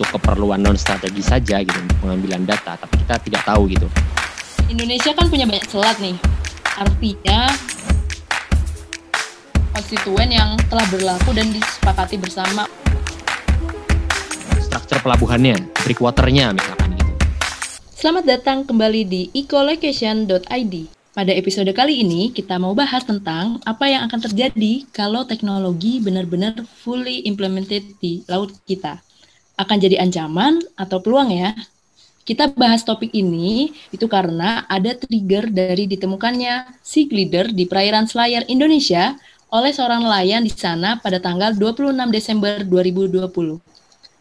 untuk keperluan non strategi saja gitu, untuk pengambilan data, tapi kita tidak tahu gitu. Indonesia kan punya banyak selat nih, artinya konstituen yang telah berlaku dan disepakati bersama. Struktur pelabuhannya, breakwaternya misalkan gitu. Selamat datang kembali di ecolocation.id. Pada episode kali ini kita mau bahas tentang apa yang akan terjadi kalau teknologi benar-benar fully implemented di laut kita. Akan jadi ancaman atau peluang ya? Kita bahas topik ini itu karena ada trigger dari ditemukannya sea glider di perairan Selayar Indonesia oleh seorang nelayan di sana pada tanggal 26 Desember 2020.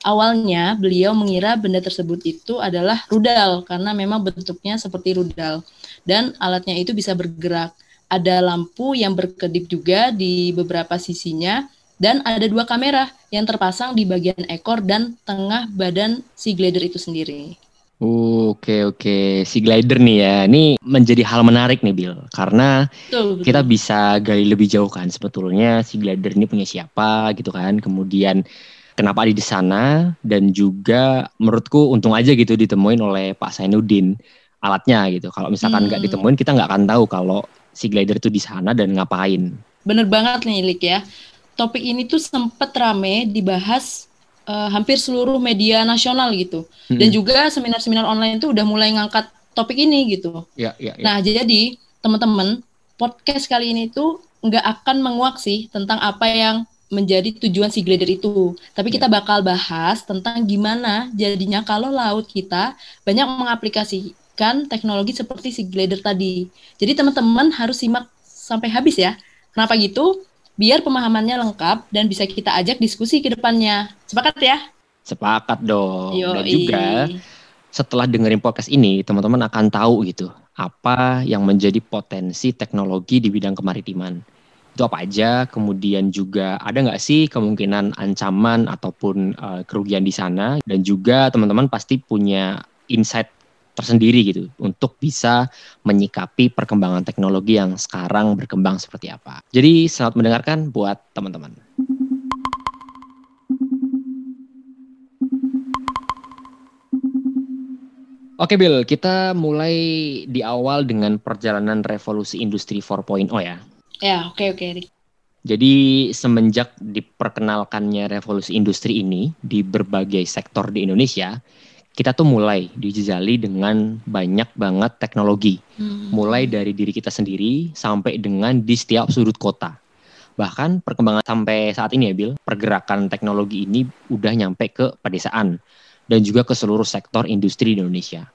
Awalnya beliau mengira benda tersebut itu adalah rudal karena memang bentuknya seperti rudal dan alatnya itu bisa bergerak. Ada lampu yang berkedip juga di beberapa sisinya dan ada dua kamera yang terpasang di bagian ekor dan tengah badan sea glider itu sendiri. Oke. Sea glider nih ya, ini menjadi hal menarik nih Bill, karena betul. Kita bisa gali lebih jauh kan sebetulnya sea glider ini punya siapa gitu kan, kemudian kenapa ada di sana, dan juga menurutku untung aja gitu ditemuin oleh Pak Sainudin alatnya gitu. Kalau misalkan nggak ditemuin kita nggak akan tahu kalau sea glider itu di sana dan ngapain. Bener banget nih Lik ya, topik ini tuh sempet rame dibahas hampir seluruh media nasional gitu. Dan juga seminar-seminar online itu udah mulai ngangkat topik ini gitu. Ya. Nah, jadi teman-teman, podcast kali ini tuh nggak akan menguak sih tentang apa yang menjadi tujuan sea glider itu. Tapi kita bakal bahas tentang gimana jadinya kalau laut kita banyak mengaplikasikan teknologi seperti sea glider tadi. Jadi teman-teman harus simak sampai habis ya. Kenapa gitu? Biar pemahamannya lengkap dan bisa kita ajak diskusi ke depannya. Sepakat ya? Sepakat dong. Yoi. Dan juga setelah dengerin podcast ini, teman-teman akan tahu gitu, apa yang menjadi potensi teknologi di bidang kemaritiman. Itu apa aja, kemudian juga ada nggak sih kemungkinan ancaman ataupun kerugian di sana. Dan juga teman-teman pasti punya insight tersendiri gitu untuk bisa menyikapi perkembangan teknologi yang sekarang berkembang seperti apa. Jadi selamat mendengarkan buat teman-teman. Oke Bill, kita mulai di awal dengan perjalanan revolusi industri 4.0 ya. Ya, oke. Jadi semenjak diperkenalkannya revolusi industri ini di berbagai sektor di Indonesia, kita tuh mulai dijejali dengan banyak banget teknologi. Mulai dari diri kita sendiri sampai dengan di setiap sudut kota. Bahkan perkembangan sampai saat ini ya Bill, pergerakan teknologi ini udah nyampe ke pedesaan dan juga ke seluruh sektor industri di Indonesia.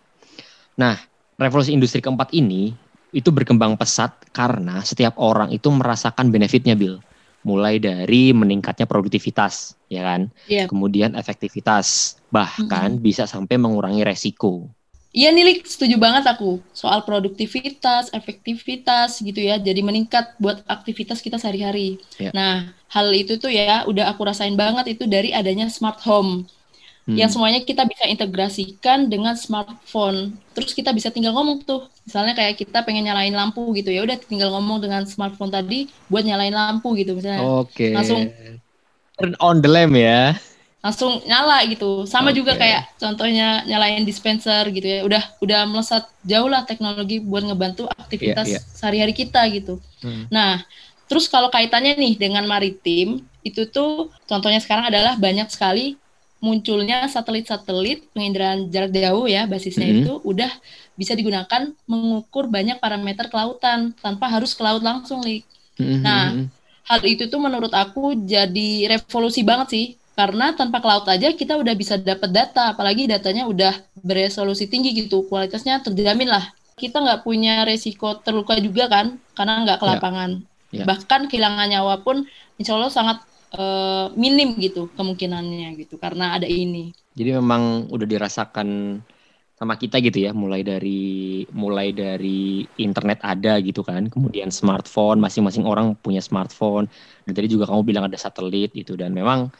Nah, revolusi industri keempat ini itu berkembang pesat karena setiap orang itu merasakan benefitnya Bill. Mulai dari meningkatnya produktivitas, ya kan? Yeah. Kemudian efektivitas, bahkan bisa sampai mengurangi resiko. Iya nih Lik, setuju banget aku. Soal produktivitas, efektivitas gitu ya, jadi meningkat buat aktivitas kita sehari-hari. Yeah. Nah, hal itu tuh ya udah aku rasain banget itu dari adanya smart home. Yang semuanya kita bisa integrasikan dengan smartphone. Terus kita bisa tinggal ngomong tuh. Misalnya kayak kita pengen nyalain lampu gitu ya, udah tinggal ngomong dengan smartphone tadi buat nyalain lampu gitu misalnya. Oke. Langsung turn on the lamp ya. Langsung nyala gitu. Sama juga kayak contohnya nyalain dispenser gitu ya. Udah melesat jauh lah teknologi buat ngebantu aktivitas sehari-hari kita gitu. Nah, terus kalau kaitannya nih dengan maritim, itu tuh contohnya sekarang adalah banyak sekali munculnya satelit-satelit penginderaan jarak jauh ya, basisnya itu udah bisa digunakan mengukur banyak parameter kelautan tanpa harus ke laut langsung, Lik. Nah, hal itu tuh menurut aku jadi revolusi banget sih, karena tanpa ke laut aja kita udah bisa dapat data, apalagi datanya udah beresolusi tinggi gitu, kualitasnya terjamin lah. Kita nggak punya resiko terluka juga kan, karena nggak ke lapangan. Yeah. Bahkan kehilangan nyawa pun insya Allah sangat minim gitu kemungkinannya gitu karena ada ini. Jadi memang udah dirasakan sama kita gitu ya, mulai dari internet ada gitu kan, kemudian smartphone, masing-masing orang punya smartphone, dan tadi juga kamu bilang ada satelit gitu. Dan memang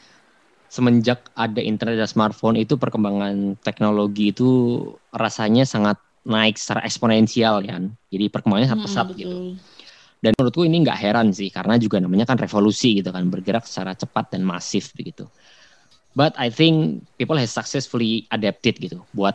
semenjak ada internet dan smartphone itu perkembangan teknologi itu rasanya sangat naik secara eksponensial ya. Jadi perkembangannya sangat pesat gitu. Dan menurutku ini nggak heran sih, karena juga namanya kan revolusi gitu kan, bergerak secara cepat dan masif begitu. But I think people has successfully adapted gitu buat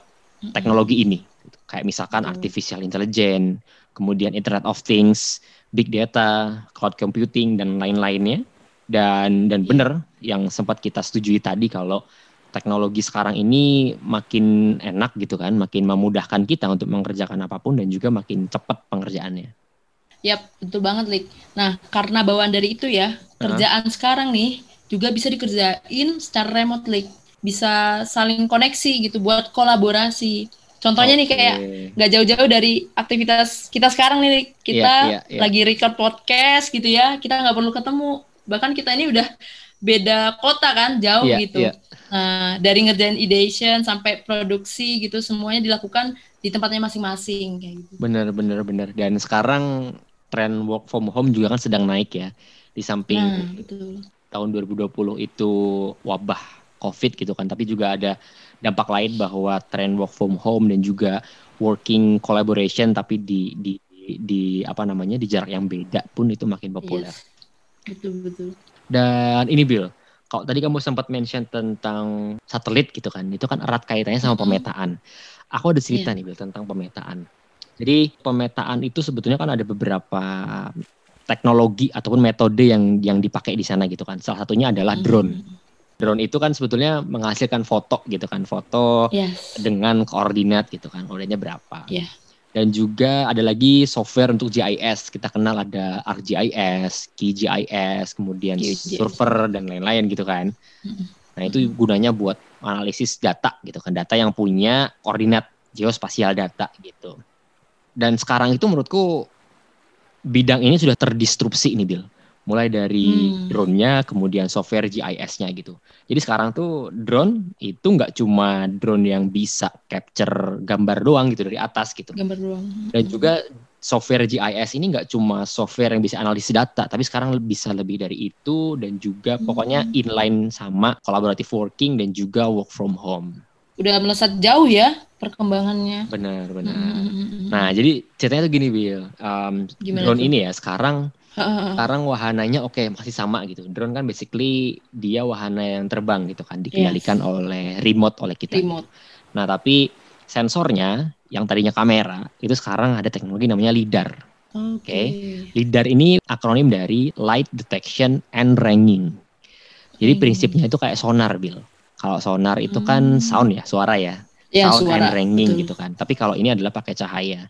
teknologi ini. Kayak misalkan artificial intelligence, kemudian Internet of Things, big data, cloud computing dan lain-lainnya. Dan bener yang sempat kita setujui tadi kalau teknologi sekarang ini makin enak gitu kan, makin memudahkan kita untuk mengerjakan apapun dan juga makin cepat pengerjaannya. Yap, betul banget, Lik. Nah, karena bawaan dari itu ya, kerjaan sekarang nih juga bisa dikerjain secara remote, Lik. Bisa saling koneksi gitu buat kolaborasi. Contohnya nih kayak nggak jauh-jauh dari aktivitas kita sekarang nih, Lik. Kita lagi record podcast gitu ya, kita nggak perlu ketemu. Bahkan kita ini udah beda kota kan, jauh gitu. Nah, dari ngerjain ideation sampai produksi gitu, semuanya dilakukan di tempatnya masing-masing kayak gitu. Bener. Dan sekarang tren work from home juga kan sedang naik ya. Di samping tahun 2020 itu wabah COVID gitu kan, tapi juga ada dampak lain bahwa tren work from home dan juga working collaboration tapi di apa namanya di jarak yang beda pun itu makin populer. Yes. Betul. Dan ini Bill, kalau tadi kamu sempat mention tentang satelit gitu kan, itu kan erat kaitannya sama pemetaan. Aku ada cerita nih Bill tentang pemetaan. Jadi pemetaan itu sebetulnya kan ada beberapa teknologi ataupun metode yang dipakai di sana gitu kan. Salah satunya adalah drone. Drone itu kan sebetulnya menghasilkan foto gitu kan, foto dengan koordinat gitu kan, koordinatnya berapa. Dan juga ada lagi software untuk GIS. Kita kenal ada ArcGIS, QGIS, kemudian Surfer dan lain-lain gitu kan. Nah itu gunanya buat analisis data gitu kan. Data yang punya koordinat geospasial data gitu. Dan sekarang itu menurutku bidang ini sudah terdistrupsi nih Bill. Mulai dari drone-nya, kemudian software GIS-nya gitu. Jadi sekarang tuh drone itu nggak cuma drone yang bisa capture gambar doang gitu dari atas gitu. Gambar doang. Dan juga software GIS ini nggak cuma software yang bisa analisis data, tapi sekarang bisa lebih dari itu dan juga pokoknya inline sama collaborative working dan juga work from home. Udah melesat jauh ya perkembangannya. Benar. Nah jadi ceritanya tuh gini Bill, drone ini ya sekarang... Sekarang wahananya masih sama gitu. Drone kan basically dia wahana yang terbang gitu kan, dikendalikan oleh remote oleh kita. Remote. Nah, tapi sensornya yang tadinya kamera itu sekarang ada teknologi namanya LiDAR. Oke. LiDAR ini akronim dari Light Detection and Ranging. Jadi prinsipnya itu kayak sonar, Bill. Kalau sonar itu kan sound ya, suara ya. Yeah, sound suara, and ranging gitu kan. Tapi kalau ini adalah pakai cahaya.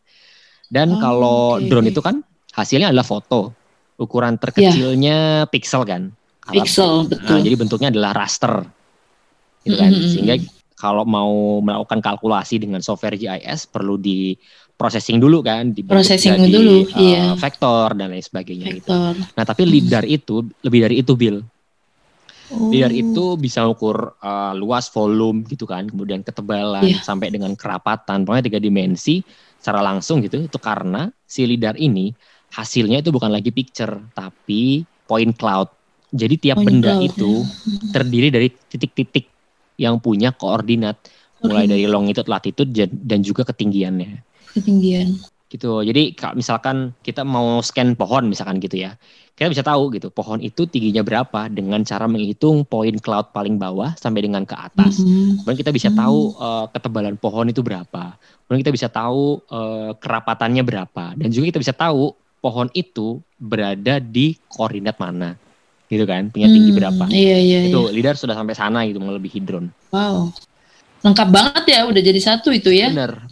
Dan kalau drone itu kan hasilnya adalah foto. Ukuran terkecilnya pixel kan? Pixel, betul. Nah, jadi bentuknya adalah raster. Gitu kan? Sehingga kalau mau melakukan kalkulasi dengan software GIS perlu di processing dulu kan? Processing dulu, iya. Vektor dan lain sebagainya gitu. Nah, tapi LiDAR itu lebih dari itu, Bill. LiDAR itu bisa ukur luas, volume gitu kan? Kemudian ketebalan sampai dengan kerapatan. Pokoknya 3 dimensi secara langsung gitu. Itu karena si LiDAR ini hasilnya itu bukan lagi picture, tapi point cloud. Jadi tiap benda itu terdiri dari titik-titik yang punya koordinat. Mulai dari longitude, latitude, dan juga ketinggiannya. Ketinggian. Gitu, jadi misalkan kita mau scan pohon misalkan gitu ya. Kita bisa tahu gitu, pohon itu tingginya berapa dengan cara menghitung point cloud paling bawah sampai dengan ke atas. Kemudian kita bisa tahu ketebalan pohon itu berapa. Kemudian kita bisa tahu kerapatannya berapa. Dan juga kita bisa tahu pohon itu berada di koordinat mana, gitu kan? Punya tinggi berapa? Iya. Itu LiDAR sudah sampai sana gitu, melebihi drone. Wow, lengkap banget ya, udah jadi satu itu ya. Benar.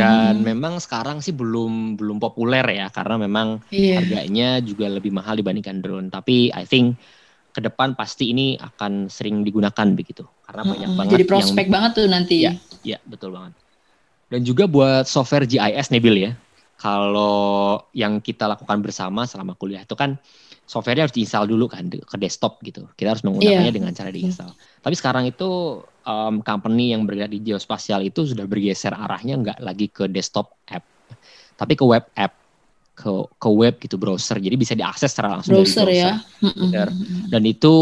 Dan memang sekarang sih belum populer ya, karena memang harganya juga lebih mahal dibandingkan drone. Tapi I think ke depan pasti ini akan sering digunakan begitu, karena banyak banget. Jadi prospek banget tuh nanti. Iya, betul banget. Dan juga buat software GIS nih Bill ya. Kalau yang kita lakukan bersama selama kuliah itu kan software-nya harus diinstal dulu kan ke desktop gitu. Kita harus menggunakannya dengan cara diinstal. Tapi sekarang itu company yang bergerak di geospasial itu sudah bergeser arahnya nggak lagi ke desktop app, tapi ke web app, ke web gitu browser. Jadi bisa diakses secara langsung dari browser. Ya. Dan itu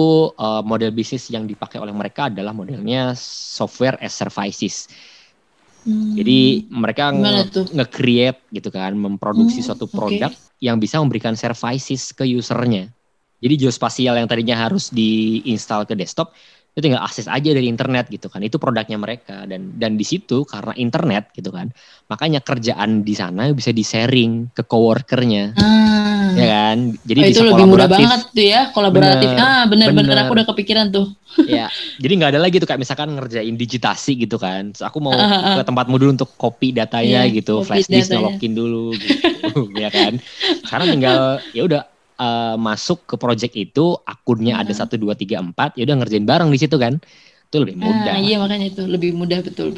model bisnis yang dipakai oleh mereka adalah modelnya software as services. Jadi mereka nge-create gitu kan, memproduksi suatu produk yang bisa memberikan services ke usernya. Jadi geospasial yang tadinya harus diinstal ke desktop itu tinggal akses aja dari internet gitu kan, itu produknya mereka. Dan di situ karena internet gitu kan, makanya kerjaan di sana bisa di sharing ke coworkernya, ya kan. Jadi oh, itu bisa lebih mudah banget tuh ya, kolaboratif. Bener-bener aku udah kepikiran tuh. Ya, jadi nggak ada lagi tuh kayak misalkan ngerjain digitasi gitu kan, terus aku mau ke tempatmu dulu untuk copy datanya gitu, flash disk nyolokin dulu gitu, ya kan. Sekarang tinggal ya udah. Masuk ke project itu akunnya ada 1, 2, 3, 4, ya udah ngerjain bareng di situ kan, itu lebih mudah. Iya makanya itu lebih mudah, betul.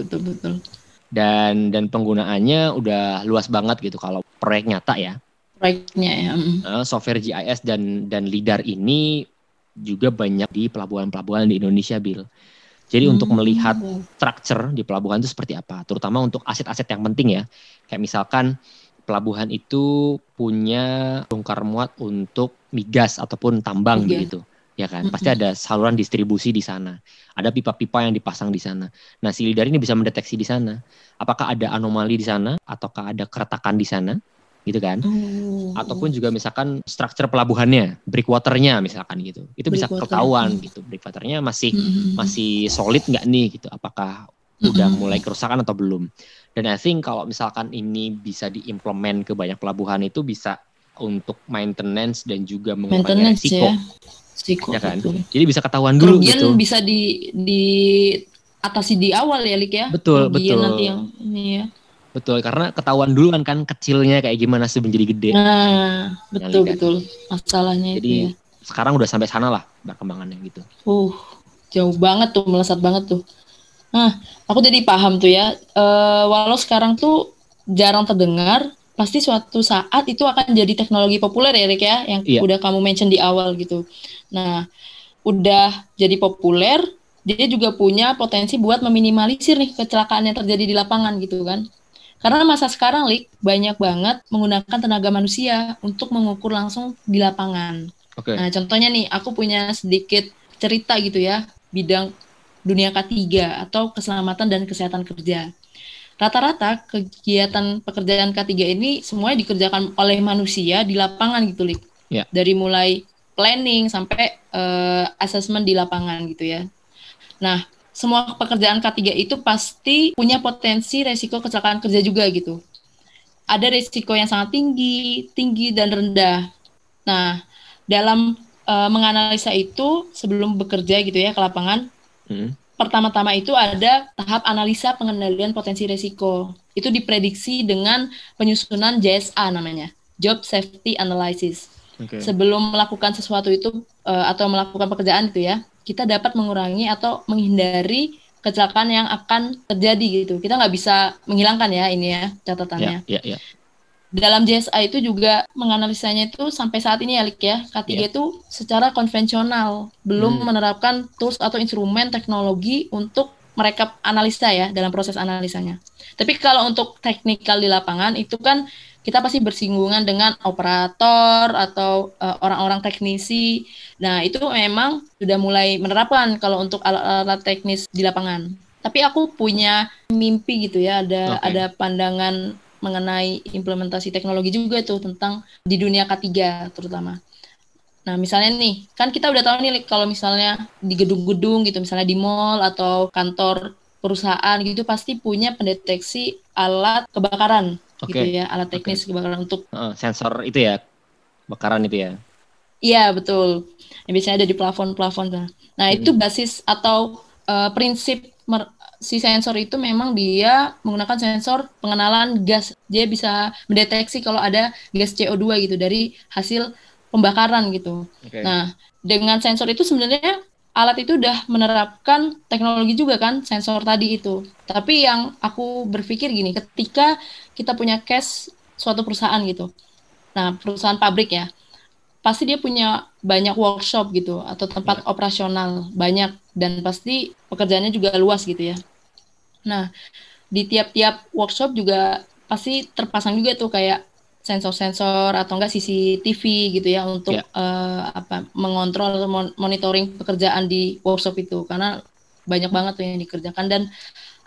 Dan penggunaannya udah luas banget gitu kalau proyek nyata ya. Proyeknya ya. Software GIS dan LiDAR ini juga banyak di pelabuhan-pelabuhan di Indonesia, Bill. Jadi untuk melihat structure di pelabuhan itu seperti apa, terutama untuk aset-aset yang penting ya, kayak misalkan pelabuhan itu punya bongkar muat untuk migas ataupun tambang gitu, ya kan? Pasti ada saluran distribusi di sana, ada pipa-pipa yang dipasang di sana. Nah, si LiDAR ini bisa mendeteksi di sana, apakah ada anomali di sana, ataukah ada keretakan di sana, gitu kan? Ataupun juga misalkan struktur pelabuhannya, breakwaternya misalkan gitu, itu bisa ketahuan gitu, breakwaternya masih solid nggak nih gitu, apakah udah mulai kerusakan atau belum. Dan I think kalau misalkan ini bisa diimplement ke banyak pelabuhan, itu bisa untuk maintenance dan juga mengurangi risiko. Ya kan? Jadi bisa ketahuan dulu gitu. Kemudian bisa diatasi di awal ya, Lik ya. Betul. Nanti yang ini ya. Betul, karena ketahuan duluan kan kecilnya kayak gimana sih menjadi gede. Nah, betul. Masalahnya jadi, itu. Jadi ya. Sekarang udah sampai sana lah perkembangannya gitu. Jauh banget tuh, melesat banget tuh. Nah, aku jadi paham tuh ya, walau sekarang tuh jarang terdengar, pasti suatu saat itu akan jadi teknologi populer ya, Rik ya, yang udah kamu mention di awal gitu. Nah, udah jadi populer, dia juga punya potensi buat meminimalisir nih kecelakaan yang terjadi di lapangan gitu kan. Karena masa sekarang, Lik, banyak banget menggunakan tenaga manusia untuk mengukur langsung di lapangan. Okay. Nah, contohnya nih, aku punya sedikit cerita gitu ya, bidang dunia K3 atau keselamatan dan kesehatan kerja. Rata-rata kegiatan pekerjaan K3 ini semuanya dikerjakan oleh manusia di lapangan gitu, Lik. Yeah. Dari mulai planning sampai assessment di lapangan gitu ya. Nah, semua pekerjaan K3 itu pasti punya potensi resiko kecelakaan kerja juga gitu. Ada resiko yang sangat tinggi dan rendah. Nah, dalam menganalisa itu sebelum bekerja gitu ya ke lapangan, pertama-tama itu ada tahap analisa pengendalian potensi resiko. Itu diprediksi dengan penyusunan JSA namanya, Job Safety Analysis. Okay. Sebelum melakukan sesuatu itu atau melakukan pekerjaan itu ya, kita dapat mengurangi atau menghindari kecelakaan yang akan terjadi gitu. Kita nggak bisa menghilangkan ya ini ya catatannya. Yeah. Dalam JSA itu juga menganalisanya itu sampai saat ini Alik ya, K3 itu secara konvensional, belum menerapkan tools atau instrumen teknologi untuk merekap analisa ya, dalam proses analisanya. Tapi kalau untuk teknikal di lapangan itu kan kita pasti bersinggungan dengan operator atau orang-orang teknisi. Nah itu memang sudah mulai menerapkan kalau untuk alat-alat teknis di lapangan. Tapi aku punya mimpi gitu ya, ada pandangan mengenai implementasi teknologi juga tuh tentang di dunia K3 terutama. Nah misalnya nih, kan kita udah tahu nih kalau misalnya di gedung-gedung gitu, misalnya di mall atau kantor perusahaan gitu pasti punya pendeteksi alat kebakaran gitu ya, alat teknis kebakaran untuk sensor itu ya, kebakaran itu ya. Iya betul, yang biasanya ada di plafon-plafon. Nah itu basis atau prinsip si sensor itu memang dia menggunakan sensor pengenalan gas. Dia bisa mendeteksi kalau ada gas CO2 gitu dari hasil pembakaran gitu. Okay. Nah, dengan sensor itu sebenarnya alat itu udah menerapkan teknologi juga kan, sensor tadi itu. Tapi yang aku berpikir gini, ketika kita punya case suatu perusahaan gitu. Nah, perusahaan pabrik ya. Pasti dia punya banyak workshop gitu atau tempat operasional banyak dan pasti pekerjaannya juga luas gitu ya. Nah, di tiap-tiap workshop juga pasti terpasang juga tuh kayak sensor-sensor atau enggak CCTV gitu ya untuk mengontrol atau monitoring pekerjaan di workshop itu, karena banyak banget tuh yang dikerjakan. Dan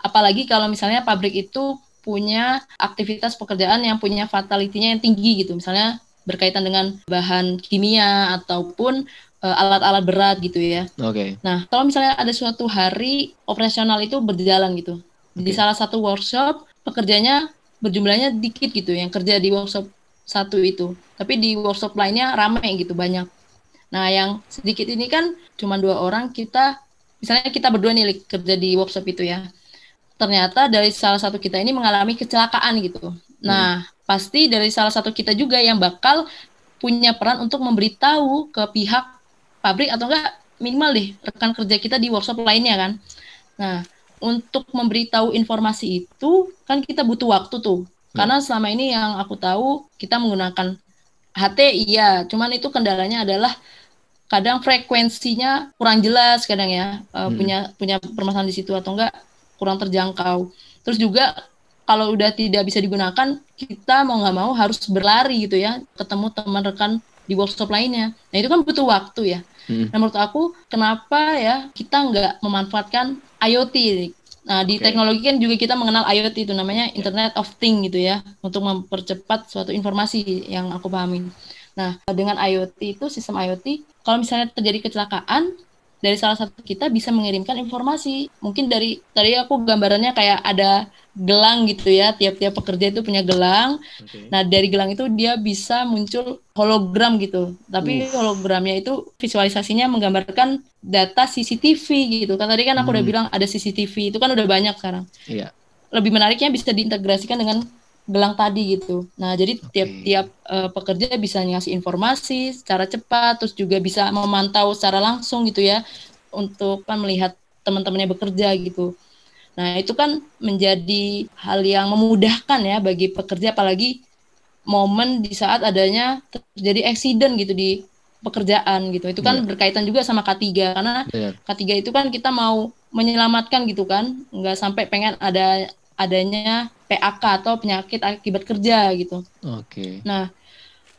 apalagi kalau misalnya pabrik itu punya aktivitas pekerjaan yang punya fatality-nya yang tinggi gitu, misalnya berkaitan dengan bahan kimia ataupun alat-alat berat gitu ya. Oke. Okay. Nah, kalau misalnya ada suatu hari operasional itu berjalan gitu. Okay. Di salah satu workshop pekerjanya berjumlahnya dikit gitu yang kerja di workshop satu itu. Tapi di workshop lainnya ramai gitu, banyak. Nah, yang sedikit ini kan cuma 2 orang, misalnya kita berdua nih kerja di workshop itu ya. Ternyata dari salah satu kita ini mengalami kecelakaan gitu. Nah, pasti dari salah satu kita juga yang bakal punya peran untuk memberitahu ke pihak pabrik atau enggak minimal deh rekan kerja kita di workshop lainnya kan. Nah, untuk memberitahu informasi itu kan kita butuh waktu tuh. Karena selama ini yang aku tahu kita menggunakan HT iya, cuman itu kendalanya adalah kadang frekuensinya kurang jelas kadang ya. Punya permasalahan di situ atau enggak kurang terjangkau. Terus juga kalau udah tidak bisa digunakan, kita mau nggak mau harus berlari gitu ya, ketemu teman rekan di workshop lainnya. Nah itu kan butuh waktu ya. Nah, menurut aku kenapa ya kita nggak memanfaatkan IoT? Nah di teknologi kan juga kita mengenal IoT itu namanya Internet of Things gitu ya, untuk mempercepat suatu informasi yang aku pahamin. Nah dengan IoT itu, sistem IoT, kalau misalnya terjadi kecelakaan, dari salah satu kita bisa mengirimkan informasi. Mungkin dari tadi aku gambarannya kayak ada gelang gitu ya, tiap-tiap pekerja itu punya gelang. Nah dari gelang itu dia bisa muncul hologram gitu, tapi hologramnya itu visualisasinya menggambarkan data CCTV gitu kan. Tadi kan aku udah bilang ada CCTV, itu kan udah banyak sekarang. Lebih menariknya bisa diintegrasikan dengan gelang tadi gitu. Nah, jadi tiap-tiap pekerja bisa ngasih informasi secara cepat, terus juga bisa memantau secara langsung gitu ya, untuk kan melihat teman-temannya bekerja gitu. Nah, itu kan menjadi hal yang memudahkan ya bagi pekerja, apalagi momen di saat adanya terjadi accident gitu di pekerjaan gitu. Itu kan berkaitan juga sama K3, karena K3 itu kan kita mau menyelamatkan gitu kan, nggak sampai pengen adanya PAK atau penyakit akibat kerja gitu. Nah,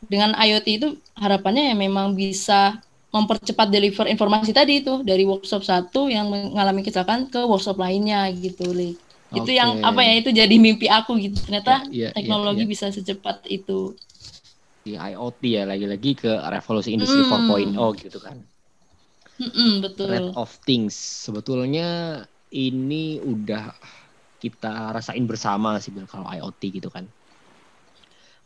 dengan IoT itu harapannya ya memang bisa mempercepat deliver informasi tadi itu dari workshop satu yang mengalami kecelakaan ke workshop lainnya gitu, Lik. Itu yang apa ya, itu jadi mimpi aku gitu. Ternyata teknologi bisa secepat itu. Di IoT ya, lagi-lagi ke revolusi industri 4.0 gitu kan. Betul. Internet of Things. Sebetulnya ini udah kita rasain bersama sih kalau IoT gitu kan.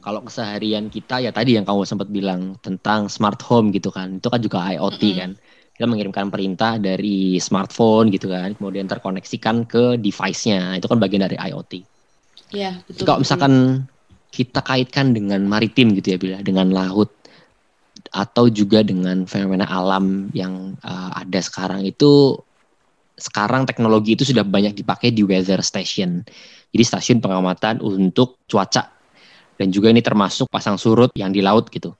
Kalau keseharian kita ya tadi yang kamu sempat bilang tentang smart home gitu kan, itu kan juga IoT kan. Kita mengirimkan perintah dari smartphone gitu kan, kemudian terkoneksikan ke device-nya, itu kan bagian dari IoT. Iya, betul. Kalau misalkan kita kaitkan dengan maritim gitu ya, Bila, dengan laut atau juga dengan fenomena alam yang ada sekarang itu. Sekarang teknologi itu sudah banyak dipakai di weather station. Jadi stasiun pengamatan untuk cuaca. Dan juga ini termasuk pasang surut yang di laut gitu.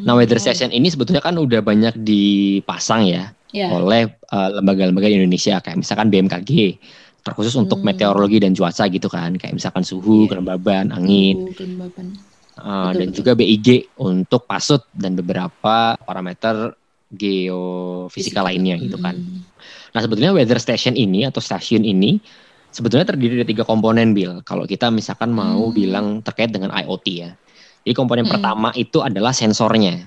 Nah weather station ini sebetulnya kan udah banyak dipasang ya oleh lembaga-lembaga di Indonesia. Kayak misalkan BMKG, terkhusus untuk meteorologi dan cuaca gitu kan. Kayak misalkan suhu, kelembaban, angin. Dan juga BIG untuk pasut dan beberapa parameter geofisika lainnya gitu kan. Nah sebetulnya weather station ini atau stasiun ini sebetulnya terdiri dari 3 komponen, Bill. Kalau kita misalkan mau bilang terkait dengan IoT ya. Jadi komponen pertama itu adalah sensornya.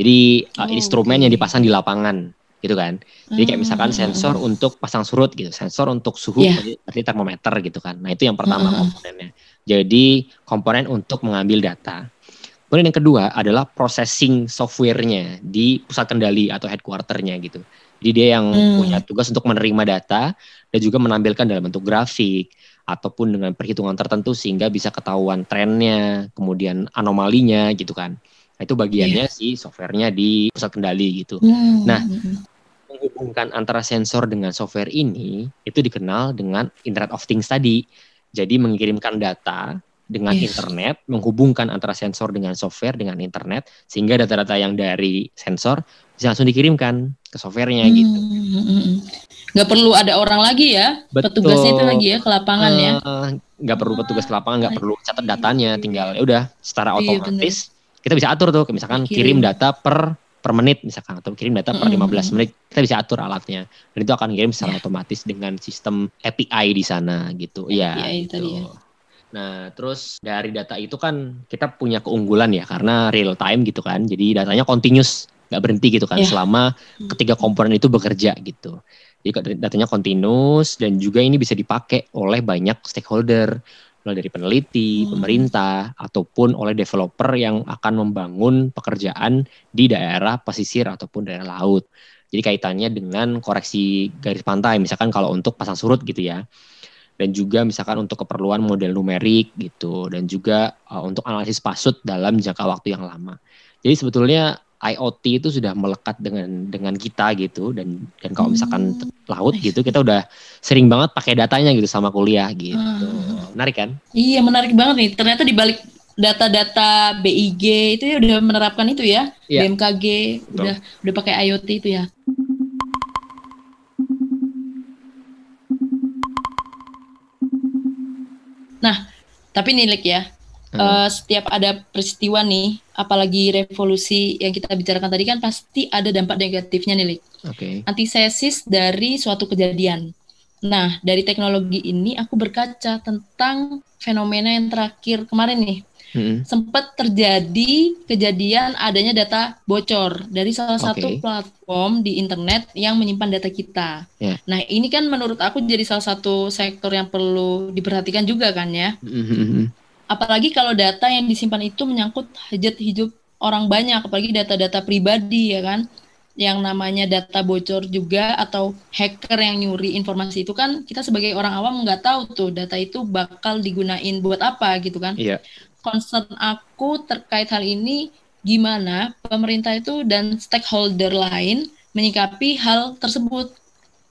Jadi instrumen yang dipasang di lapangan gitu kan. Jadi kayak misalkan sensor untuk pasang surut gitu, sensor untuk suhu berarti termometer gitu kan. Nah itu yang pertama komponennya. Jadi komponen untuk mengambil data. Kemudian yang kedua adalah processing softwarenya di pusat kendali atau headquarternya gitu. Jadi dia yang punya tugas untuk menerima data dan juga menampilkan dalam bentuk grafik ataupun dengan perhitungan tertentu sehingga bisa ketahuan trennya, kemudian anomalinya gitu kan. Nah, itu bagiannya si softwarenya di pusat kendali gitu. Nah, menghubungkan antara sensor dengan software ini itu dikenal dengan Internet of Things tadi. Jadi mengirimkan data dengan internet, menghubungkan antara sensor dengan software dengan internet, sehingga data-data yang dari sensor bisa langsung dikirimkan ke softwarenya gitu. Nggak perlu ada orang lagi ya, petugasnya itu lagi ya, ke lapangan ya. Nggak perlu petugas ke lapangan, nggak perlu catat datanya, tinggal ya udah secara otomatis kita bisa atur tuh, misalkan kirim data per menit misalkan, atau kirim data per 15 menit, kita bisa atur alatnya. Dan itu akan kirim secara otomatis dengan sistem API di sana gitu. API ya, gitu. Tadi ya. Nah, terus dari data itu kan kita punya keunggulan ya, karena real time gitu kan. Jadi datanya continuous, nggak berhenti gitu kan, selama ketiga komponen itu bekerja gitu. Jadi datanya continuous dan juga ini bisa dipakai oleh banyak stakeholder, mulai dari peneliti, pemerintah, ataupun oleh developer yang akan membangun pekerjaan di daerah pesisir ataupun daerah laut. Jadi kaitannya dengan koreksi garis pantai, misalkan kalau untuk pasang surut gitu ya. Dan juga misalkan untuk keperluan model numerik gitu, dan juga untuk analisis pasut dalam jangka waktu yang lama. Jadi sebetulnya IoT itu sudah melekat dengan kita gitu, dan kalau misalkan laut gitu, kita udah sering banget pakai datanya gitu sama kuliah gitu. Menarik kan? Iya, menarik banget nih. Ternyata di balik data-data BIG itu ya udah menerapkan itu ya, BMKG, udah pakai IoT itu ya. Nah, tapi nih Lek ya, setiap ada peristiwa nih, apalagi revolusi yang kita bicarakan tadi kan pasti ada dampak negatifnya nih Lek. Antisesis dari suatu kejadian. Nah, dari teknologi ini aku berkaca tentang fenomena yang terakhir kemarin nih. Sempat terjadi kejadian adanya data bocor dari salah satu platform di internet yang menyimpan data kita. Nah, ini kan menurut aku jadi salah satu sektor yang perlu diperhatikan juga kan ya. Apalagi kalau data yang disimpan itu menyangkut hajat hidup orang banyak, apalagi data-data pribadi ya kan. Yang namanya data bocor juga atau hacker yang nyuri informasi itu kan kita sebagai orang awam nggak tahu tuh data itu bakal digunain buat apa gitu kan. Concern aku terkait hal ini, gimana pemerintah itu dan stakeholder lain menyikapi hal tersebut.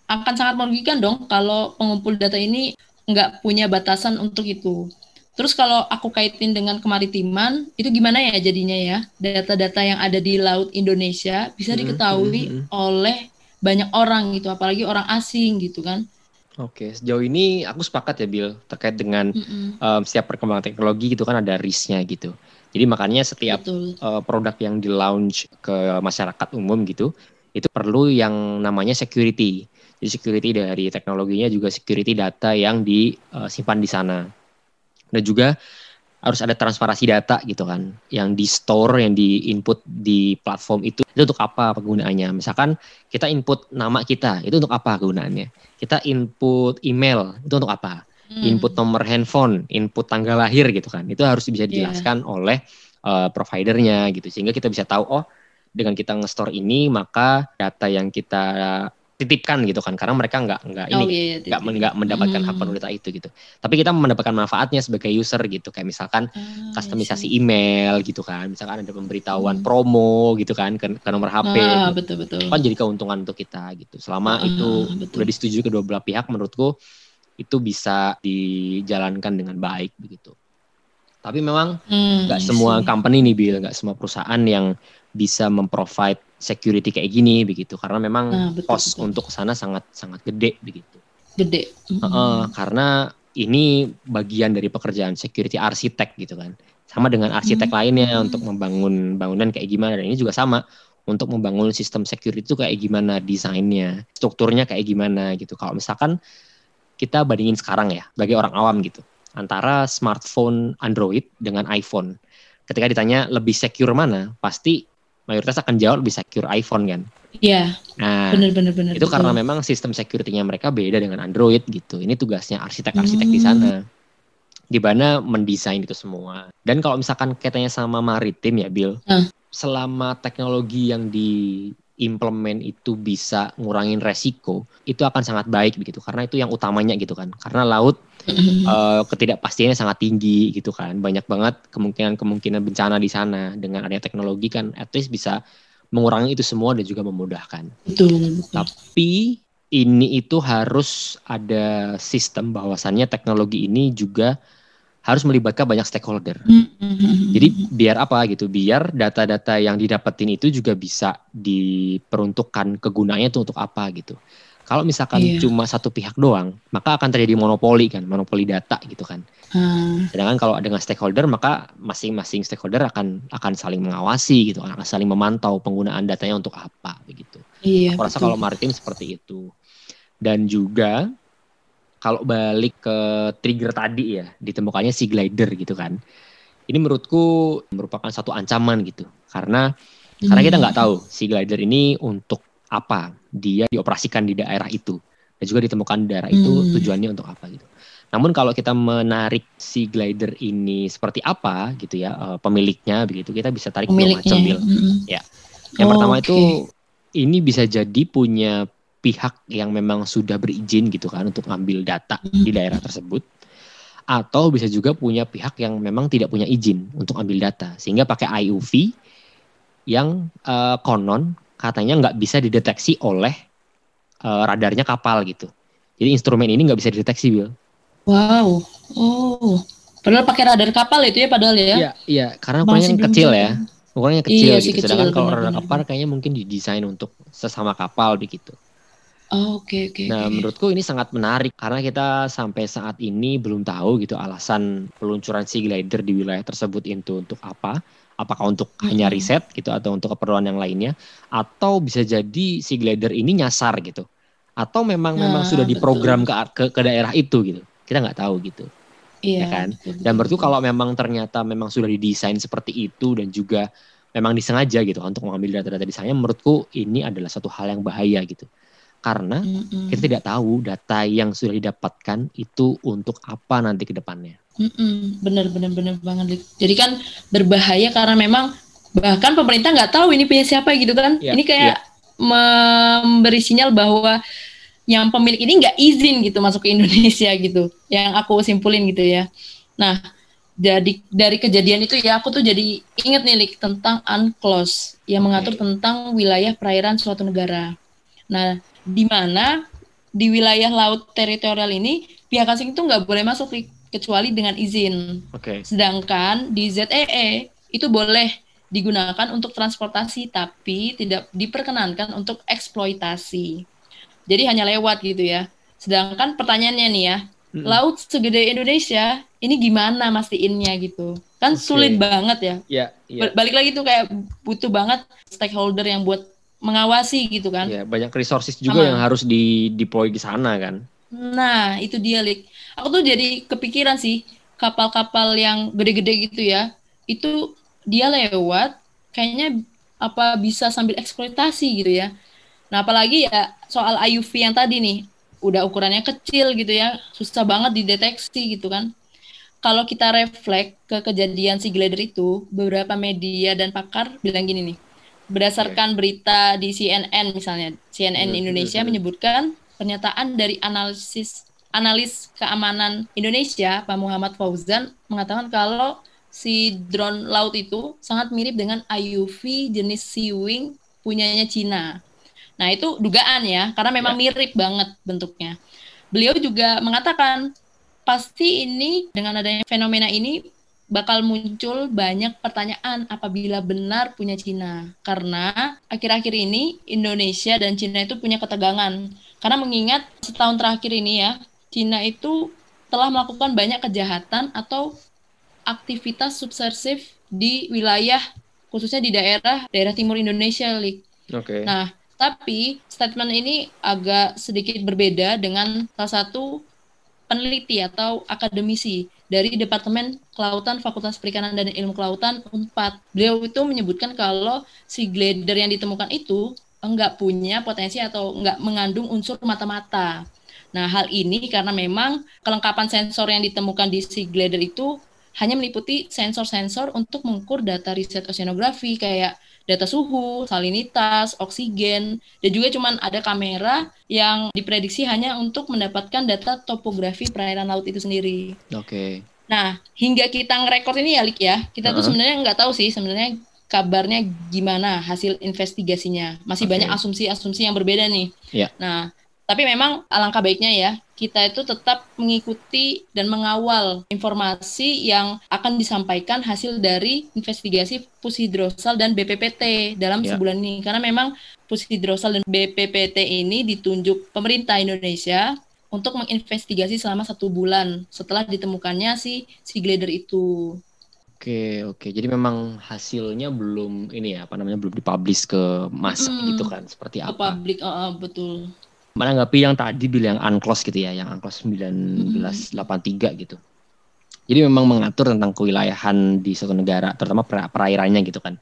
Akan sangat merugikan dong kalau pengumpul data ini nggak punya batasan untuk itu. Terus kalau aku kaitin dengan kemaritiman, itu gimana ya jadinya ya? Data-data yang ada di Laut Indonesia bisa diketahui oleh banyak orang gitu, apalagi orang asing gitu kan. Sejauh ini aku sepakat ya Bil, terkait dengan setiap perkembangan teknologi itu kan ada risk-nya gitu. Jadi makanya setiap produk yang di-launch ke masyarakat umum gitu, itu perlu yang namanya security. Jadi security dari teknologinya juga security data yang disimpan di sana. Dan juga harus ada transparansi data gitu kan, yang di-store, yang di-input di platform itu untuk apa penggunaannya. Misalkan kita input nama kita, itu untuk apa kegunaannya. Kita input email, itu untuk apa. Input nomor handphone, input tanggal lahir gitu kan. Itu harus bisa dijelaskan oleh providernya gitu. Sehingga kita bisa tahu, oh dengan kita nge-store ini, maka data yang kita titipkan gitu kan, karena mereka nggak mendapatkan hak penuh data itu gitu, tapi kita mendapatkan manfaatnya sebagai user gitu, kayak misalkan kustomisasi email gitu kan, misalkan ada pemberitahuan promo gitu kan ke nomor HP gitu. Betul. Kan jadi keuntungan untuk kita gitu, selama itu udah disetujui kedua belah pihak, menurutku itu bisa dijalankan dengan baik begitu. Tapi memang nggak semua company nih Bil, nggak semua perusahaan yang bisa memprovide security kayak gini begitu, karena memang cost untuk sana sangat gede begitu. Karena ini bagian dari pekerjaan security arsitek gitu kan, sama dengan arsitek lainnya untuk membangun bangunan kayak gimana, dan ini juga sama untuk membangun sistem security itu kayak gimana desainnya, strukturnya kayak gimana gitu. Kalau misalkan kita bandingin sekarang ya, bagi orang awam gitu, antara smartphone Android dengan iPhone, ketika ditanya lebih secure mana, pasti mayoritas akan jawab lebih secure iPhone kan? Iya. Nah, bener. Itu betul. Karena memang sistem security-nya mereka beda dengan Android gitu. Ini tugasnya arsitek-arsitek di sana, gimana mendesain itu semua. Dan kalau misalkan kaitannya sama maritim ya Bill, selama teknologi yang diimplement itu bisa ngurangin resiko, itu akan sangat baik begitu. Karena itu yang utamanya gitu kan. Karena laut ketidakpastiannya sangat tinggi gitu kan, banyak banget kemungkinan bencana di sana. Dengan adanya teknologi kan at least bisa mengurangi itu semua dan juga memudahkan. Tapi ini itu harus ada sistem bahwasannya teknologi ini juga harus melibatkan banyak stakeholder. Jadi biar apa gitu, biar data-data yang didapetin itu juga bisa diperuntukkan kegunaannya itu untuk apa gitu. Kalau misalkan cuma satu pihak doang, maka akan terjadi monopoli kan, monopoli data gitu kan. Sedangkan kalau dengan stakeholder, maka masing-masing stakeholder akan saling mengawasi gitu, akan saling memantau penggunaan datanya untuk apa begitu. Aku rasa kalau maritim seperti itu. Dan juga kalau balik ke trigger tadi ya, ditemukannya si glider gitu kan. Ini menurutku merupakan satu ancaman gitu. Karena kita nggak tahu si glider ini untuk apa dia dioperasikan di daerah itu. Dan juga ditemukan di daerah itu tujuannya untuk apa gitu. Namun kalau kita menarik si glider ini seperti apa gitu ya, pemiliknya begitu, kita bisa tarik dua macam deal. Ya. Yang pertama itu ini bisa jadi punya pihak yang memang sudah berizin gitu kan untuk ngambil data di daerah tersebut. Atau bisa juga punya pihak yang memang tidak punya izin untuk ambil data. Sehingga pakai IUV yang konon katanya nggak bisa dideteksi oleh radarnya kapal gitu. Jadi instrumen ini nggak bisa dideteksi, Bill. Wow, oh, padahal pakai radar kapal itu ya padahal ya? Iya, iya. Karena ukurannya kecil ya. Ukurannya kecil iya, gitu. Sedangkan kalau radar kapal kayaknya mungkin didesain untuk sesama kapal begitu. Oke. Nah, menurutku ini sangat menarik karena kita sampai saat ini belum tahu gitu alasan peluncuran si glider di wilayah tersebut itu untuk apa? Apakah untuk hanya riset gitu atau untuk keperluan yang lainnya? Atau bisa jadi si glider ini nyasar gitu? Atau memang sudah diprogram ke daerah itu gitu? Kita nggak tahu gitu, ya kan? Betul. Dan menurutku kalau memang ternyata memang sudah didesain seperti itu dan juga memang disengaja gitu untuk mengambil data-data desainnya, menurutku ini adalah satu hal yang bahaya gitu. Karena kita tidak tahu data yang sudah didapatkan itu untuk apa nanti ke depannya. Bener banget. Jadi kan berbahaya karena memang bahkan pemerintah nggak tahu ini punya siapa gitu kan. Yeah, ini kayak memberi sinyal bahwa yang pemilik ini nggak izin gitu masuk ke Indonesia gitu, yang aku simpulin gitu ya. Nah, dari kejadian itu ya aku tuh jadi inget nih Lik, tentang UNCLOS yang mengatur tentang wilayah perairan suatu negara. Nah, di mana di wilayah laut teritorial ini pihak asing itu nggak boleh masuk Lik, kecuali dengan izin. Sedangkan di ZEE itu boleh digunakan untuk transportasi tapi tidak diperkenankan untuk eksploitasi. Jadi hanya lewat gitu ya. Sedangkan pertanyaannya nih ya, laut segede Indonesia ini gimana mastiinnya gitu? Kan sulit banget ya. Balik lagi tuh kayak butuh banget stakeholder yang buat mengawasi gitu kan. Ya, banyak resources juga yang harus di-deploy di sana kan. Nah, itu dia Lik. Aku tuh jadi kepikiran sih, kapal-kapal yang gede-gede gitu ya, itu dia lewat kayaknya apa bisa sambil eksploitasi gitu ya. Nah, apalagi ya soal IUV yang tadi nih, udah ukurannya kecil gitu ya, susah banget dideteksi gitu kan. Kalau kita reflek ke kejadian si glider itu, beberapa media dan pakar bilang gini nih, berdasarkan berita di CNN misalnya, CNN Indonesia menyebutkan pernyataan dari analis keamanan Indonesia, Pak Muhammad Fauzan, mengatakan kalau si drone laut itu sangat mirip dengan IUV jenis Sea Wing punyanya Cina. Nah, itu dugaan ya, karena memang mirip banget bentuknya. Beliau juga mengatakan, pasti ini dengan adanya fenomena ini bakal muncul banyak pertanyaan apabila benar punya Cina. Karena akhir-akhir ini Indonesia dan Cina itu punya ketegangan. Karena mengingat setahun terakhir ini ya, Cina itu telah melakukan banyak kejahatan atau aktivitas subversif di wilayah, khususnya di daerah timur Indonesia, Lik. Nah, tapi statement ini agak sedikit berbeda dengan salah satu peneliti atau akademisi dari Departemen Kelautan Fakultas Perikanan dan Ilmu Kelautan Unpad. Beliau itu menyebutkan kalau si glider yang ditemukan itu enggak punya potensi atau enggak mengandung unsur mata-mata. Nah, hal ini karena memang kelengkapan sensor yang ditemukan di si glider itu hanya meliputi sensor-sensor untuk mengukur data riset oceanografi kayak data suhu, salinitas, oksigen, dan juga cuma ada kamera yang diprediksi hanya untuk mendapatkan data topografi perairan laut itu sendiri. Nah, hingga kita ngerekord ini ya, Lik ya, kita tuh sebenarnya nggak tahu sih sebenarnya kabarnya gimana hasil investigasinya. Masih banyak asumsi-asumsi yang berbeda nih. Nah, tapi memang alangkah baiknya ya, kita itu tetap mengikuti dan mengawal informasi yang akan disampaikan hasil dari investigasi Pushidrosal dan BPPT dalam sebulan ini. Karena memang Pushidrosal dan BPPT ini ditunjuk pemerintah Indonesia untuk menginvestigasi selama 1 bulan setelah ditemukannya si glider itu. Oke. Jadi memang hasilnya belum belum dipublish ke masa gitu kan, seperti apa? Publik, betul. menanggapi yang tadi bilang UNCLOS gitu ya, yang UNCLOS 1983 gitu. Jadi memang mengatur tentang kewilayahan di suatu negara, terutama perairannya gitu kan.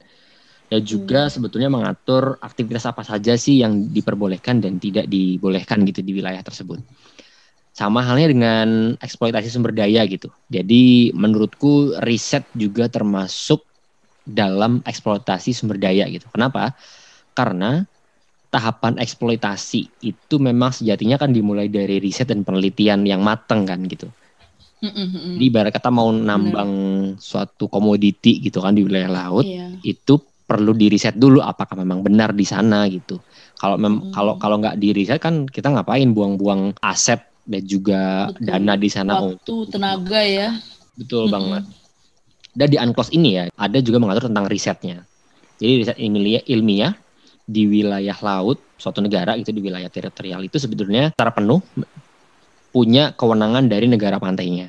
Dan juga sebetulnya mengatur aktivitas apa saja sih yang diperbolehkan dan tidak dibolehkan gitu di wilayah tersebut. Sama halnya dengan eksploitasi sumber daya gitu. Jadi menurutku riset juga termasuk dalam eksploitasi sumber daya gitu. Kenapa? Karena tahapan eksploitasi itu memang sejatinya kan dimulai dari riset dan penelitian yang matang kan gitu. Jadi ibarat kata mau nambang suatu komoditi gitu kan di wilayah laut, itu perlu diriset dulu apakah memang benar di sana gitu. Kalau kalau nggak diriset kan kita ngapain, buang-buang aset dan juga dana di sana, waktu, tenaga ya. Betul banget. Dan di UNCLOS ini ya ada juga mengatur tentang risetnya. Jadi riset ilmiah di wilayah laut suatu negara itu, di wilayah teritorial itu sebetulnya secara penuh punya kewenangan dari negara pantainya.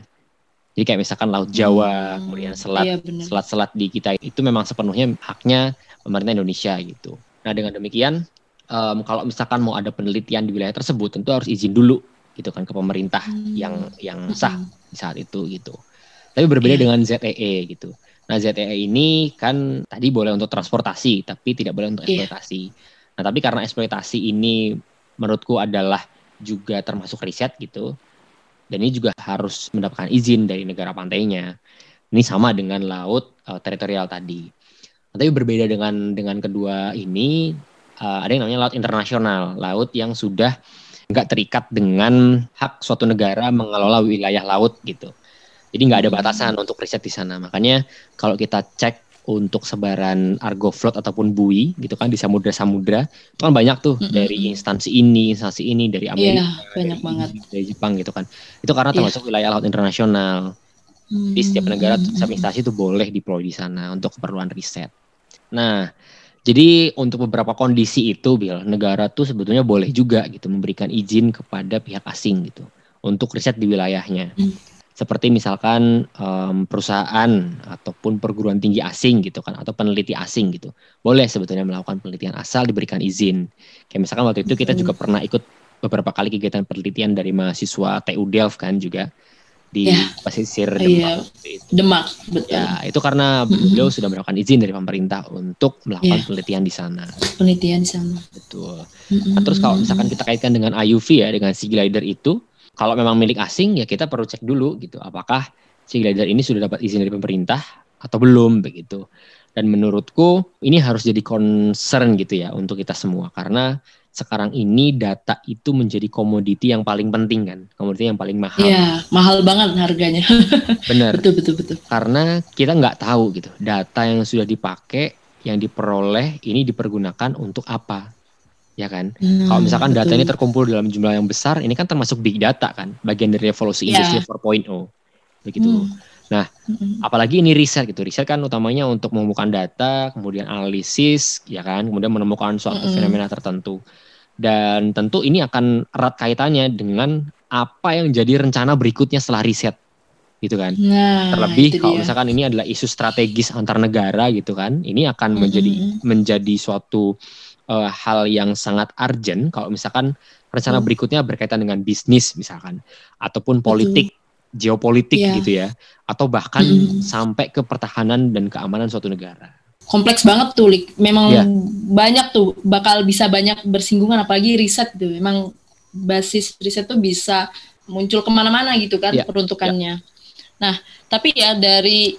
Jadi kayak misalkan Laut Jawa, kemudian selat-selat di kita itu memang sepenuhnya haknya pemerintah Indonesia gitu. Nah dengan demikian, kalau misalkan mau ada penelitian di wilayah tersebut, tentu harus izin dulu gitu kan ke pemerintah yang sah di saat itu gitu. Tapi berbeda dengan ZEE gitu. Nah ZEE ini kan tadi boleh untuk transportasi, tapi tidak boleh untuk eksploitasi. Nah tapi karena eksploitasi ini menurutku adalah juga termasuk riset gitu, dan ini juga harus mendapatkan izin dari negara pantainya. Ini sama dengan laut teritorial tadi, tapi berbeda dengan kedua ini, ada yang namanya laut internasional, laut yang sudah nggak terikat dengan hak suatu negara mengelola wilayah laut gitu. Jadi nggak ada batasan untuk riset di sana. Makanya kalau kita cek untuk sebaran Argo Float ataupun buoy gitu kan di samudra-samudra itu kan banyak tuh dari instansi ini dari Amerika, banyak banget dari Jepang gitu kan. Itu karena termasuk wilayah laut internasional. Di setiap negara, setiap instansi itu boleh deploy di sana untuk keperluan riset. Nah, jadi untuk beberapa kondisi itu negara tuh sebetulnya boleh juga gitu memberikan izin kepada pihak asing gitu untuk riset di wilayahnya. Seperti misalkan perusahaan ataupun perguruan tinggi asing gitu kan, atau peneliti asing gitu, boleh sebetulnya melakukan penelitian asal diberikan izin. Kayak misalkan waktu itu kita juga pernah ikut beberapa kali kegiatan penelitian dari mahasiswa TU Delft kan juga di pesisir Demak. Demak, betul. Ya, itu karena beliau sudah melakukan izin dari pemerintah untuk melakukan penelitian di sana. Penelitian di sana. Betul. Nah, terus kalau misalkan kita kaitkan dengan IUV ya, dengan si glider itu, kalau memang milik asing ya kita perlu cek dulu gitu apakah si glider ini sudah dapat izin dari pemerintah atau belum begitu. Dan menurutku ini harus jadi concern gitu ya untuk kita semua, karena sekarang ini data itu menjadi komoditi yang paling penting kan, komoditi yang paling mahal. Iya, mahal banget harganya. Benar. Betul. Karena kita nggak tahu gitu data yang sudah dipakai, yang diperoleh ini dipergunakan untuk apa. Ya kan, kalau misalkan data ini terkumpul dalam jumlah yang besar, ini kan termasuk big data kan, bagian dari revolusi industri 4.0, begitu. Nah, apalagi ini riset gitu, riset kan utamanya untuk mengumpulkan data, kemudian analisis, ya kan, kemudian menemukan suatu fenomena tertentu. Dan tentu ini akan erat kaitannya dengan apa yang jadi rencana berikutnya setelah riset, gitu kan. Nah, terlebih kalau misalkan ini adalah isu strategis antar negara gitu kan, ini akan menjadi suatu hal yang sangat urgent kalau misalkan rencana berikutnya berkaitan dengan bisnis misalkan, ataupun politik, geopolitik gitu ya, atau bahkan sampai ke pertahanan dan keamanan suatu negara. Kompleks banget tuh, memang banyak tuh, bakal bisa banyak bersinggungan, apalagi riset tuh, memang basis riset tuh bisa muncul kemana-mana gitu kan peruntukannya. Nah, tapi ya dari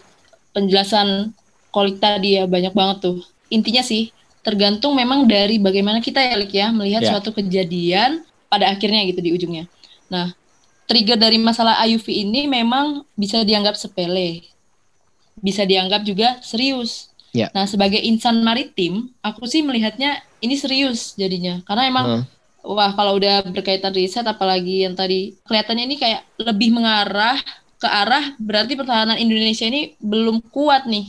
penjelasan Kolik tadi ya banyak banget tuh, intinya sih tergantung memang dari bagaimana kita melihat suatu kejadian pada akhirnya gitu di ujungnya. Nah, trigger dari masalah IUV ini memang bisa dianggap sepele, bisa dianggap juga serius. Nah, sebagai insan maritim, aku sih melihatnya ini serius jadinya. Karena emang, wah kalau udah berkaitan riset, apalagi yang tadi, kelihatannya ini kayak lebih mengarah ke arah, berarti pertahanan Indonesia ini belum kuat nih.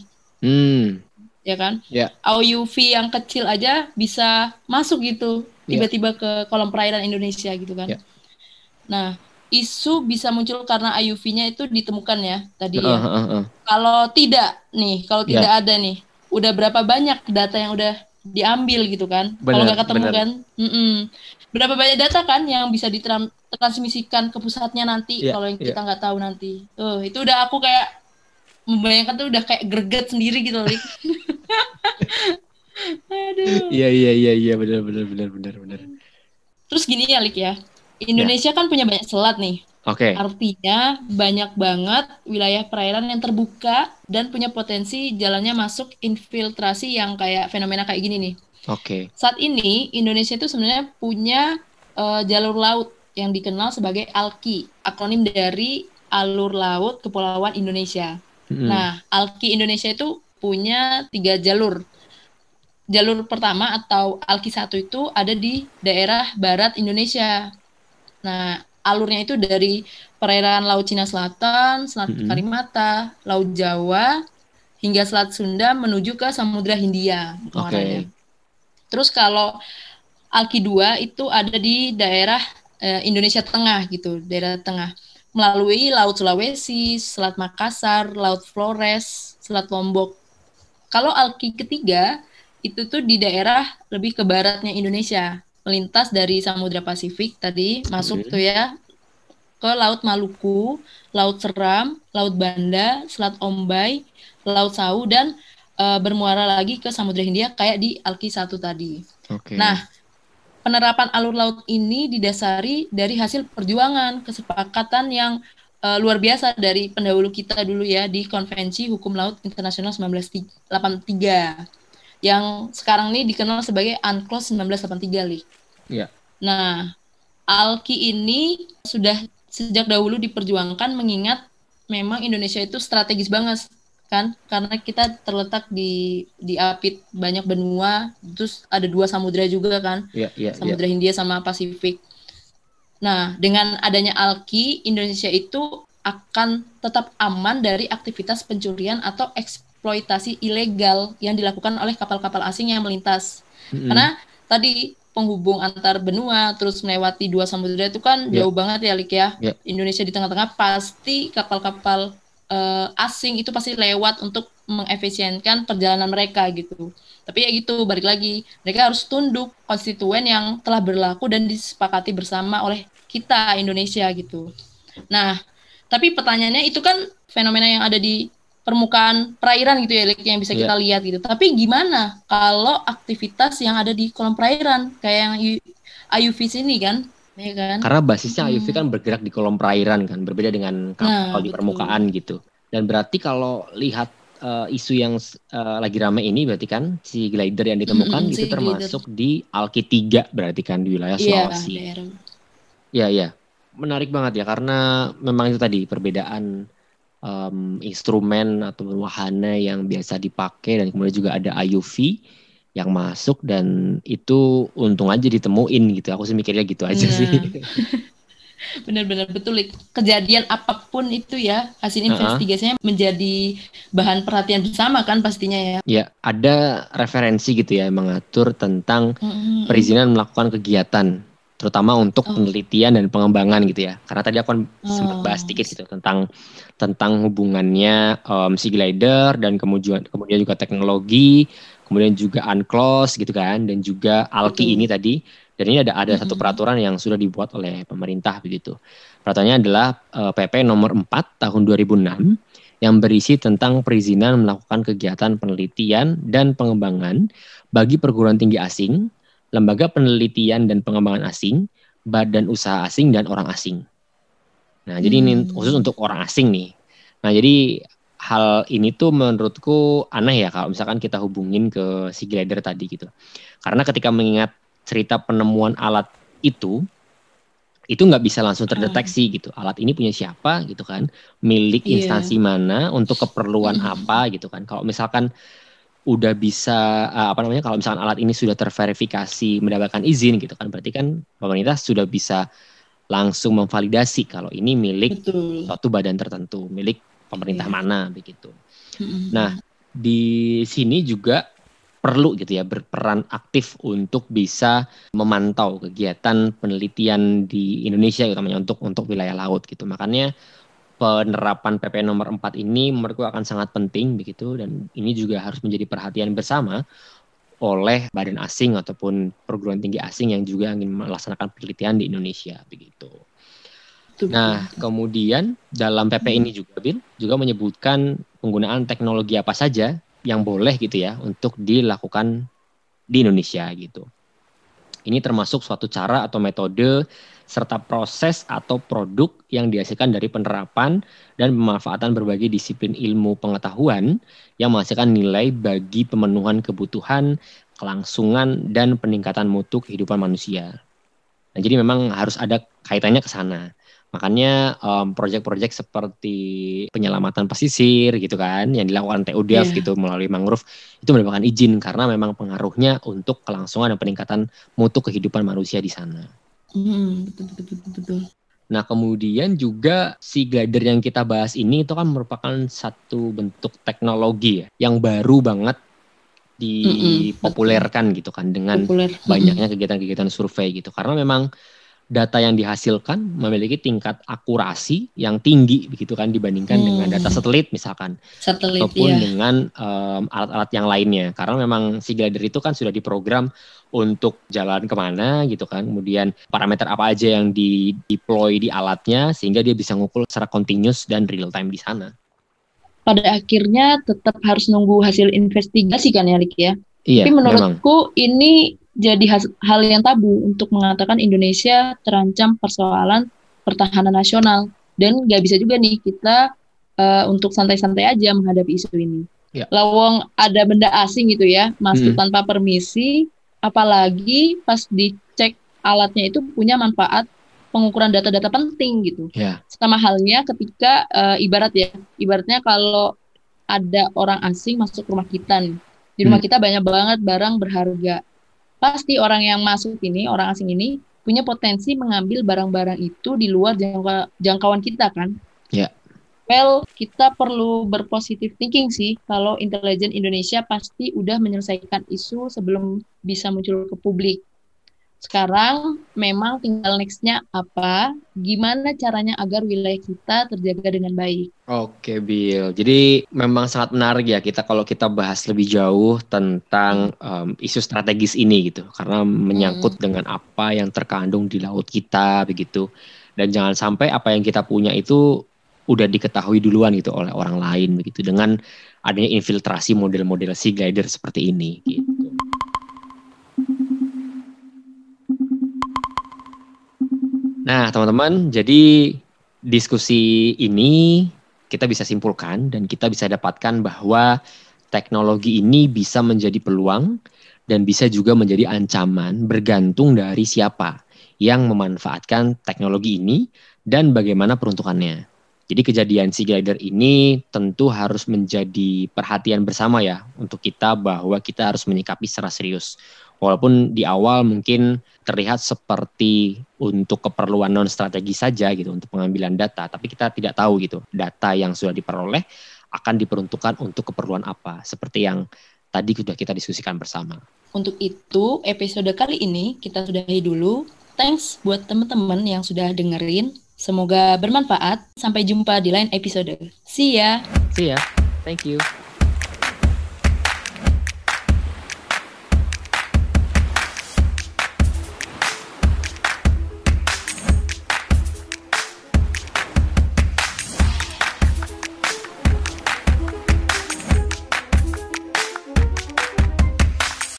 Ya kan, AUV yang kecil aja bisa masuk gitu tiba-tiba ke kolam perairan Indonesia gitu kan. Nah, isu bisa muncul karena AUV-nya itu ditemukan ya tadi ya. Kalau tidak nih, kalau tidak ada nih, udah berapa banyak data yang udah diambil gitu kan? Kalau nggak ketemu kan, berapa banyak data kan yang bisa ditransmisikan ke pusatnya nanti, yeah, kalau yang kita nggak tahu nanti. Itu udah aku kayak membayangkan tuh udah kayak greget sendiri gitu loh. Aduh. Iya benar. Terus gini ya Lik ya, Indonesia kan punya banyak selat nih. Oke. Artinya banyak banget wilayah perairan yang terbuka dan punya potensi jalannya masuk infiltrasi yang kayak fenomena kayak gini nih. Oke. Saat ini Indonesia itu sebenarnya punya jalur laut yang dikenal sebagai ALKI, akronim dari Alur Laut Kepulauan Indonesia. Nah, ALKI Indonesia itu punya 3 jalur. Jalur pertama atau ALKI 1 itu ada di daerah barat Indonesia. Nah, alurnya itu dari perairan Laut Cina Selatan, Selat Karimata, Laut Jawa, hingga Selat Sunda menuju ke Samudra Hindia. Okay. Terus kalau ALKI 2 itu ada di daerah Indonesia Tengah gitu, daerah tengah. Melalui Laut Sulawesi, Selat Makassar, Laut Flores, Selat Lombok. Kalau ALKI ketiga, itu tuh di daerah lebih ke baratnya Indonesia. Melintas dari Samudra Pasifik tadi, masuk tuh ya ke Laut Maluku, Laut Seram, Laut Banda, Selat Ombai, Laut Sau, dan bermuara lagi ke Samudra Hindia kayak di ALKI 1 tadi. Okay. Nah, penerapan alur laut ini didasari dari hasil perjuangan, kesepakatan yang luar biasa dari pendahulu kita dulu ya di Konvensi Hukum Laut Internasional 1983. Yang sekarang ini dikenal sebagai UNCLOS 1983, Li. Iya. Nah, ALKI ini sudah sejak dahulu diperjuangkan mengingat memang Indonesia itu strategis banget kan, karena kita terletak di apit banyak benua, terus ada 2 samudra juga kan, Samudra Hindia sama Pasifik. Nah, dengan adanya ALKI, Indonesia itu akan tetap aman dari aktivitas pencurian atau eksploitasi ilegal yang dilakukan oleh kapal-kapal asing yang melintas. Karena tadi penghubung antar benua terus melewati 2 samudera itu kan jauh banget ya Lik ya. Indonesia di tengah-tengah, pasti kapal-kapal asing itu pasti lewat untuk mengefisienkan perjalanan mereka gitu. Tapi ya gitu, balik lagi, mereka harus tunduk konstituen yang telah berlaku dan disepakati bersama oleh kita Indonesia gitu. Nah, tapi pertanyaannya itu kan fenomena yang ada di permukaan perairan gitu ya, yang bisa kita lihat gitu. Tapi gimana kalau aktivitas yang ada di kolam perairan kayak yang IUV sini kan? Ya kan? Karena basisnya IUV kan bergerak di kolam perairan kan, berbeda dengan kapal di permukaan gitu. Dan berarti kalau lihat isu yang lagi ramai ini berarti kan si glider yang ditemukan itu si termasuk glider di ALKI 3 berarti kan di wilayah Sulawesi. Iya. Menarik banget ya, karena memang itu tadi perbedaan instrumen atau wahana yang biasa dipakai, dan kemudian juga ada IUV yang masuk, dan itu untung aja ditemuin gitu. Aku sih mikirnya gitu aja sih. Benar-benar betul. Kejadian apapun itu ya hasil investigasinya menjadi bahan perhatian bersama kan pastinya ya. Ya, ada referensi gitu ya mengatur tentang perizinan melakukan kegiatan, terutama untuk penelitian dan pengembangan gitu ya. Karena tadi aku kan sempat bahas sedikit gitu tentang hubungannya sea glider dan kemudian juga teknologi, kemudian juga UNCLOS gitu kan, dan juga ALKI ini tadi. Dan ini ada satu peraturan yang sudah dibuat oleh pemerintah begitu. Peraturannya adalah PP nomor 4 tahun 2006 yang berisi tentang perizinan melakukan kegiatan penelitian dan pengembangan bagi perguruan tinggi asing, lembaga penelitian dan pengembangan asing, badan usaha asing, dan orang asing. Nah, jadi ini khusus untuk orang asing nih. Nah, jadi hal ini tuh menurutku aneh ya kalau misalkan kita hubungin ke sea glider tadi gitu. Karena ketika mengingat cerita penemuan alat itu nggak bisa langsung terdeteksi gitu. Alat ini punya siapa gitu kan, milik instansi mana, untuk keperluan apa gitu kan. Kalau misalkan udah bisa kalau misalkan alat ini sudah terverifikasi mendapatkan izin gitu kan, berarti kan pemerintah sudah bisa langsung memvalidasi kalau ini milik suatu badan tertentu, milik pemerintah mana begitu. Nah, di sini juga perlu gitu ya berperan aktif untuk bisa memantau kegiatan penelitian di Indonesia utamanya untuk wilayah laut gitu. Makanya penerapan PP nomor 4 ini menurutku akan sangat penting begitu, dan ini juga harus menjadi perhatian bersama oleh badan asing ataupun perguruan tinggi asing yang juga ingin melaksanakan penelitian di Indonesia begitu. Nah, kemudian dalam PP ini juga Bin juga menyebutkan penggunaan teknologi apa saja yang boleh gitu ya untuk dilakukan di Indonesia gitu. Ini termasuk suatu cara atau metode serta proses atau produk yang dihasilkan dari penerapan dan pemanfaatan berbagai disiplin ilmu pengetahuan yang menghasilkan nilai bagi pemenuhan kebutuhan, kelangsungan, dan peningkatan mutu kehidupan manusia. Nah, jadi memang harus ada kaitannya ke sana. Makanya proyek-proyek seperti penyelamatan pesisir gitu kan, yang dilakukan TU Delft gitu melalui mangrove itu mendapatkan izin karena memang pengaruhnya untuk kelangsungan dan peningkatan mutu kehidupan manusia di sana. Betul. Nah kemudian juga si glider yang kita bahas ini itu kan merupakan satu bentuk teknologi ya, yang baru banget dipopulerkan gitu kan dengan banyaknya kegiatan-kegiatan survei gitu karena memang data yang dihasilkan memiliki tingkat akurasi yang tinggi begitu kan dibandingkan dengan data satelit misalkan ataupun dengan alat-alat yang lainnya karena memang si glider itu kan sudah diprogram untuk jalan kemana gitu kan kemudian parameter apa aja yang di deploy di alatnya sehingga dia bisa ngukur secara continuous dan real time di sana. Pada akhirnya tetap harus nunggu hasil investigasi kan ya Rik ya. Iya, tapi menurutku memang ini jadi hal yang tabu untuk mengatakan Indonesia terancam persoalan pertahanan nasional. Dan gak bisa juga nih kita untuk santai-santai aja menghadapi isu ini. Ya. Lawang ada benda asing gitu ya, masuk tanpa permisi, apalagi pas dicek alatnya itu punya manfaat pengukuran data-data penting gitu. Ya. Sama halnya ketika ibaratnya kalau ada orang asing masuk rumah kita nih. Di rumah kita banyak banget barang berharga. Pasti orang yang masuk ini, orang asing ini, punya potensi mengambil barang-barang itu di luar jangkauan kita kan? Ya. Yeah. Well, kita perlu berpositif thinking sih, kalau intelijen Indonesia pasti udah menyelesaikan isu sebelum bisa muncul ke publik. Sekarang memang tinggal next-nya apa, gimana caranya agar wilayah kita terjaga dengan baik. Oke, Bill. Jadi memang sangat menarik ya kita kalau kita bahas lebih jauh tentang isu strategis ini gitu. Karena menyangkut dengan apa yang terkandung di laut kita begitu. Dan jangan sampai apa yang kita punya itu udah diketahui duluan gitu oleh orang lain begitu. Dengan adanya infiltrasi model-model sea glider seperti ini gitu. Nah teman-teman, jadi diskusi ini kita bisa simpulkan dan kita bisa dapatkan bahwa teknologi ini bisa menjadi peluang dan bisa juga menjadi ancaman bergantung dari siapa yang memanfaatkan teknologi ini dan bagaimana peruntukannya. Jadi kejadian sea glider ini tentu harus menjadi perhatian bersama ya untuk kita bahwa kita harus menyikapi secara serius. Walaupun di awal mungkin terlihat seperti untuk keperluan non-strategi saja gitu untuk pengambilan data, tapi kita tidak tahu gitu data yang sudah diperoleh akan diperuntukkan untuk keperluan apa, seperti yang tadi sudah kita diskusikan bersama. Untuk itu episode kali ini kita sudahi dulu. Thanks buat teman-teman yang sudah dengerin. Semoga bermanfaat. Sampai jumpa di lain episode. See ya. See ya. Thank you.